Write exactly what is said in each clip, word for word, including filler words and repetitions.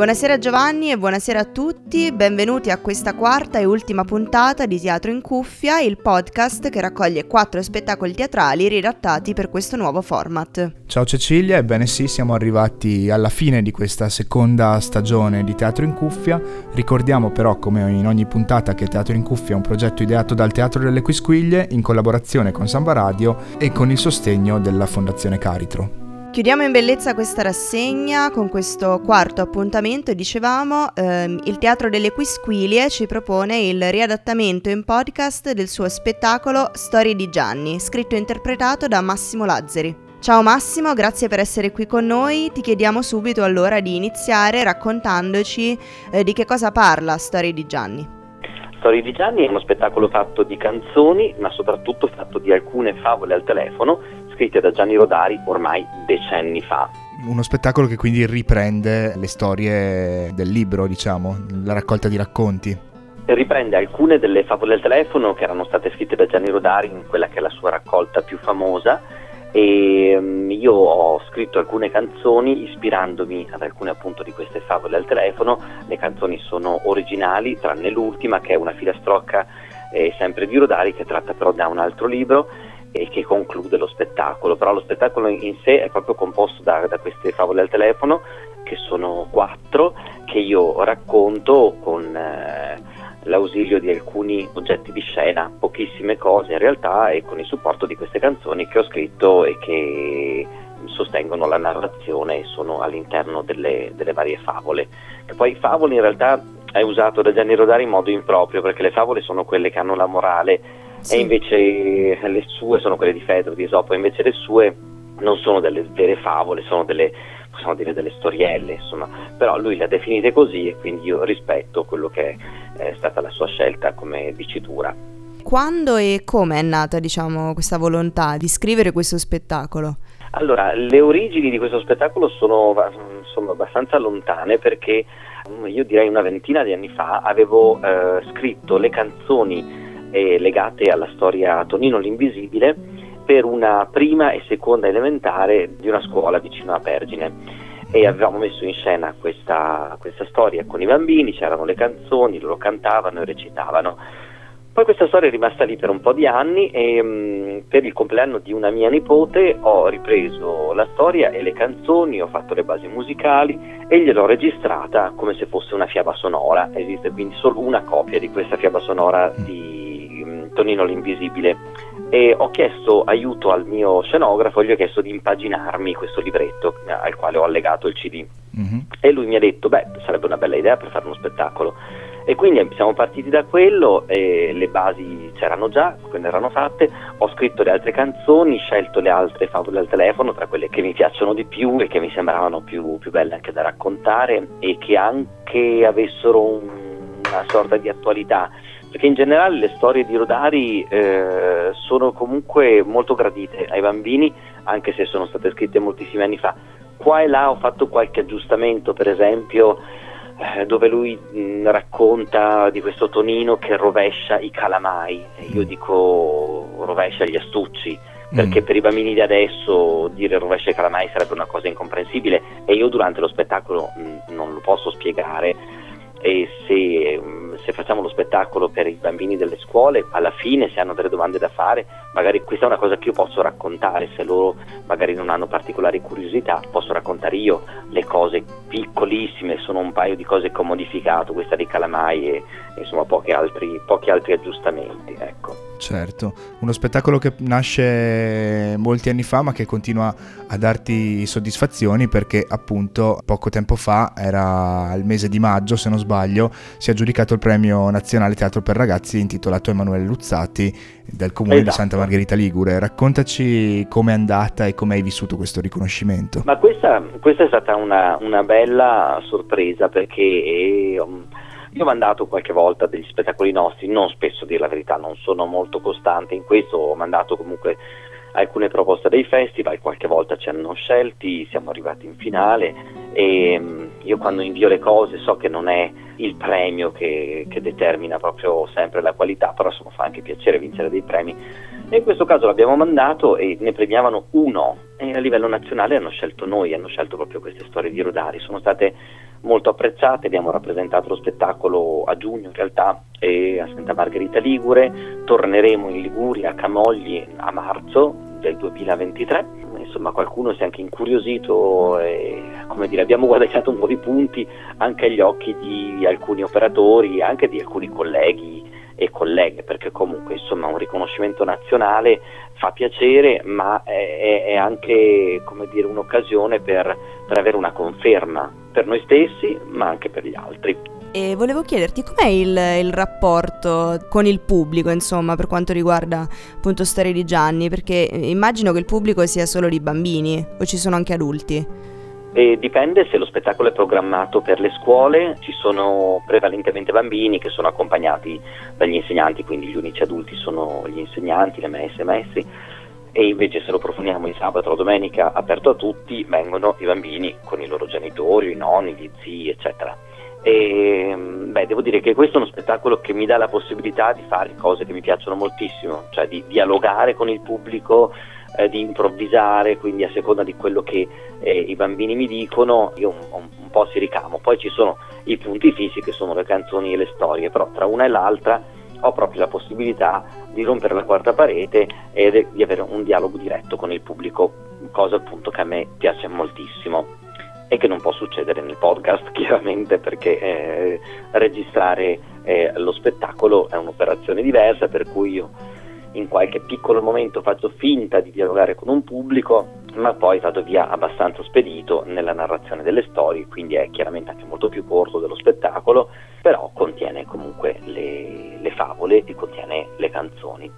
Buonasera Giovanni e buonasera a tutti, benvenuti a questa quarta e ultima puntata di Teatro in Cuffia, il podcast che raccoglie quattro spettacoli teatrali riadattati per questo nuovo format. Ciao Cecilia, ebbene sì, siamo arrivati alla fine di questa seconda stagione di Teatro in Cuffia. Ricordiamo però, come in ogni puntata, che Teatro in Cuffia è un progetto ideato dal Teatro delle Quisquilie in collaborazione con Samba Radio e con il sostegno della Fondazione Caritro. Chiudiamo in bellezza questa rassegna con questo quarto appuntamento. Dicevamo, ehm, il Teatro delle Quisquilie ci propone il riadattamento in podcast del suo spettacolo Storie di Gianni, scritto e interpretato da Massimo Lazzeri. Ciao Massimo, grazie per essere qui con noi. Ti chiediamo subito allora di iniziare raccontandoci eh, di che cosa parla Storie di Gianni. Storie di Gianni è uno spettacolo fatto di canzoni, ma soprattutto fatto di alcune favole al telefono, scritte da Gianni Rodari ormai decenni fa. Uno spettacolo che quindi riprende le storie del libro, diciamo, la raccolta di racconti. Riprende alcune delle favole al telefono che erano state scritte da Gianni Rodari in quella che è la sua raccolta più famosa, e io ho scritto alcune canzoni ispirandomi ad alcune appunto di queste favole al telefono. Le canzoni sono originali, tranne l'ultima, che è una filastrocca eh, sempre di Rodari, che tratta però da un altro libro e che conclude lo spettacolo. Però lo spettacolo in sé è proprio composto da, da queste favole al telefono, che sono quattro, che io racconto con eh, l'ausilio di alcuni oggetti di scena, pochissime cose in realtà, e con il supporto di queste canzoni che ho scritto e che sostengono la narrazione e sono all'interno delle, delle varie favole. Che poi favole in realtà è usato da Gianni Rodari in modo improprio, perché le favole sono quelle che hanno la morale, sì. E invece le sue sono quelle di Fedro, di Esopo, invece le sue non sono delle vere favole, sono delle, possiamo dire, delle storielle, insomma, però lui le ha definite così e quindi io rispetto quello che è stata la sua scelta come dicitura. Quando e come è nata, diciamo, questa volontà di scrivere questo spettacolo? Allora, le origini di questo spettacolo sono, sono abbastanza lontane, perché io direi una ventina di anni fa avevo eh, scritto le canzoni eh, legate alla storia Tonino l'Invisibile per una prima e seconda elementare di una scuola vicino a Pergine, e avevamo messo in scena questa, questa storia con i bambini, c'erano le canzoni, loro cantavano e recitavano. Poi questa storia è rimasta lì per un po' di anni e mh, per il compleanno di una mia nipote ho ripreso la storia e le canzoni, ho fatto le basi musicali e gliel'ho registrata come se fosse una fiaba sonora. Esiste quindi solo una copia di questa fiaba sonora di mh, Tonino l'Invisibile. E ho chiesto aiuto al mio scenografo, gli ho chiesto di impaginarmi questo libretto al quale ho allegato il C D. Mm-hmm. E lui mi ha detto, beh, sarebbe una bella idea per fare uno spettacolo. E quindi siamo partiti da quello, e le basi c'erano già, quelle erano fatte, ho scritto le altre canzoni, scelto le altre favole al telefono, tra quelle che mi piacciono di più e che mi sembravano più, più belle anche da raccontare e che anche avessero un, una sorta di attualità. Perché in generale le storie di Rodari eh, sono comunque molto gradite ai bambini, anche se sono state scritte moltissimi anni fa. Qua e là ho fatto qualche aggiustamento, per esempio eh, dove lui mh, racconta di questo Tonino che rovescia i calamai, e io dico rovescia gli astucci, perché per i bambini di adesso dire rovescia i calamai sarebbe una cosa incomprensibile e io durante lo spettacolo mh, non lo posso spiegare. E se, se facciamo lo spettacolo per i bambini delle scuole, alla fine se hanno delle domande da fare, magari questa è una cosa che io posso raccontare, se loro magari non hanno particolari curiosità posso raccontare io le cose piccolissime, sono un paio di cose che ho modificato, questa dei calamai e insomma pochi altri, pochi altri aggiustamenti, ecco. Certo, uno spettacolo che nasce molti anni fa ma che continua a darti soddisfazioni, perché appunto poco tempo fa, era il mese di maggio se non sbaglio, si è aggiudicato il premio nazionale Teatro per Ragazzi intitolato Emanuele Luzzati del comune, esatto, di Santa Margherita Ligure. Raccontaci com'è andata e come hai vissuto questo riconoscimento. Ma questa, questa è stata una, una bella sorpresa, perché eh, io ho mandato qualche volta degli spettacoli nostri, non spesso, dire la verità, non sono molto costante in questo, ho mandato comunque alcune proposte dei festival, qualche volta ci hanno scelti, siamo arrivati in finale e io quando invio le cose so che non è il premio che, che determina proprio sempre la qualità, però insomma fa anche piacere vincere dei premi. E in questo caso l'abbiamo mandato e ne premiavano uno, e a livello nazionale hanno scelto noi, hanno scelto proprio queste storie di Rodari. Sono state molto apprezzate, abbiamo rappresentato lo spettacolo a giugno in realtà e a Santa Margherita Ligure, torneremo in Liguria a Camogli a marzo del duemilaventitré. Insomma, qualcuno si è anche incuriosito e, come dire, abbiamo guadagnato un po' di punti anche agli occhi di alcuni operatori, anche di alcuni colleghi e colleghe, perché comunque insomma un riconoscimento nazionale fa piacere, ma è, è anche, come dire, un'occasione per, per avere una conferma per noi stessi ma anche per gli altri. E volevo chiederti com'è il, il rapporto con il pubblico, insomma, per quanto riguarda appunto Storie di Gianni, perché immagino che il pubblico sia solo di bambini o ci sono anche adulti? E dipende, se lo spettacolo è programmato per le scuole ci sono prevalentemente bambini che sono accompagnati dagli insegnanti, quindi gli unici adulti sono gli insegnanti, le maestre e maestri. E invece se lo profoniamo il sabato o domenica aperto a tutti, vengono i bambini con i loro genitori, i nonni, gli zii, eccetera. E beh, devo dire che questo è uno spettacolo che mi dà la possibilità di fare cose che mi piacciono moltissimo, cioè di dialogare con il pubblico, eh, di improvvisare, quindi a seconda di quello che eh, i bambini mi dicono io un, un po' si ricamo. Poi ci sono i punti fissi che sono le canzoni e le storie, però tra una e l'altra ho proprio la possibilità di rompere la quarta parete e di avere un dialogo diretto con il pubblico, cosa appunto che a me piace moltissimo. E che non può succedere nel podcast, chiaramente, perché eh, registrare eh, lo spettacolo è un'operazione diversa, per cui io in qualche piccolo momento faccio finta di dialogare con un pubblico, ma poi vado via abbastanza spedito nella narrazione delle storie, quindi è chiaramente anche molto più corto dello spettacolo, però contiene comunque le, le favole e contiene le canzoni.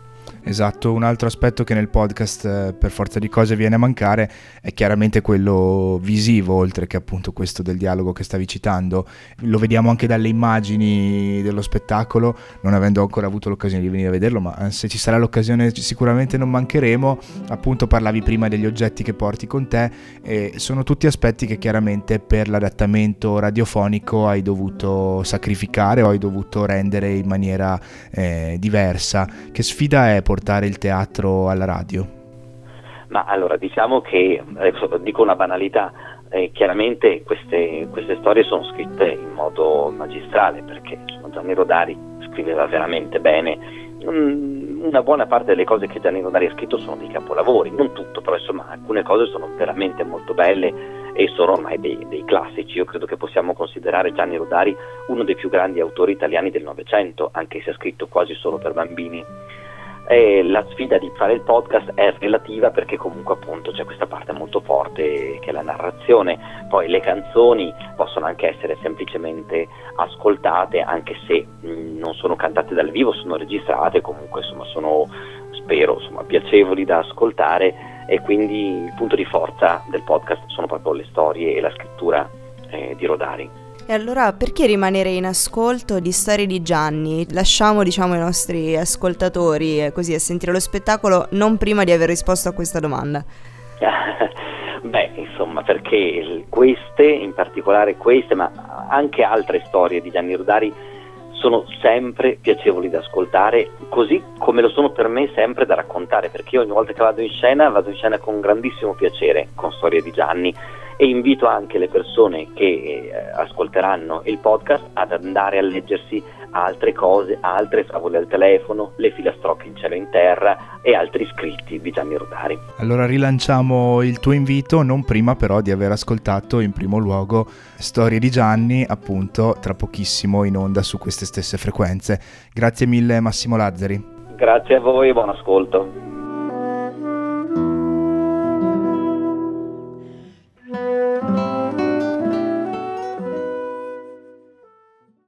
Esatto, un altro aspetto che nel podcast per forza di cose viene a mancare è chiaramente quello visivo, oltre che appunto questo del dialogo che stavi citando. Lo vediamo anche dalle immagini dello spettacolo, non avendo ancora avuto l'occasione di venire a vederlo, ma se ci sarà l'occasione sicuramente non mancheremo. Appunto parlavi prima degli oggetti che porti con te e sono tutti aspetti che chiaramente per l'adattamento radiofonico hai dovuto sacrificare o hai dovuto rendere in maniera eh, diversa. Che sfida è portare il teatro alla radio? Ma allora, diciamo che, adesso dico una banalità, eh, chiaramente queste, queste storie sono scritte in modo magistrale, perché insomma, Gianni Rodari scriveva veramente bene. Una buona parte delle cose che Gianni Rodari ha scritto sono dei capolavori, non tutto, però insomma alcune cose sono veramente molto belle e sono ormai dei, dei classici. Io credo che possiamo considerare Gianni Rodari uno dei più grandi autori italiani del Novecento, anche se ha scritto quasi solo per bambini. E la sfida di fare il podcast è relativa, perché comunque appunto c'è questa parte molto forte che è la narrazione, poi le canzoni possono anche essere semplicemente ascoltate, anche se mh, non sono cantate dal vivo, sono registrate, comunque insomma sono, spero, insomma piacevoli da ascoltare, e quindi il punto di forza del podcast sono proprio le storie e la scrittura eh, di Rodari. E allora perché rimanere in ascolto di Storie di Gianni? Lasciamo, diciamo, i nostri ascoltatori così a sentire lo spettacolo non prima di aver risposto a questa domanda. Beh, insomma, perché queste, in particolare queste, ma anche altre storie di Gianni Rodari sono sempre piacevoli da ascoltare, così come lo sono per me sempre da raccontare, perché io ogni volta che vado in scena vado in scena con grandissimo piacere con Storie di Gianni. E invito anche le persone che eh, ascolteranno il podcast ad andare a leggersi altre cose, altre favole al telefono, le filastrocche in cielo e in terra e altri scritti di Gianni Rodari. Allora rilanciamo il tuo invito, non prima però di aver ascoltato in primo luogo Storie di Gianni, appunto tra pochissimo in onda su queste stesse frequenze. Grazie mille Massimo Lazzeri. Grazie a voi, buon ascolto.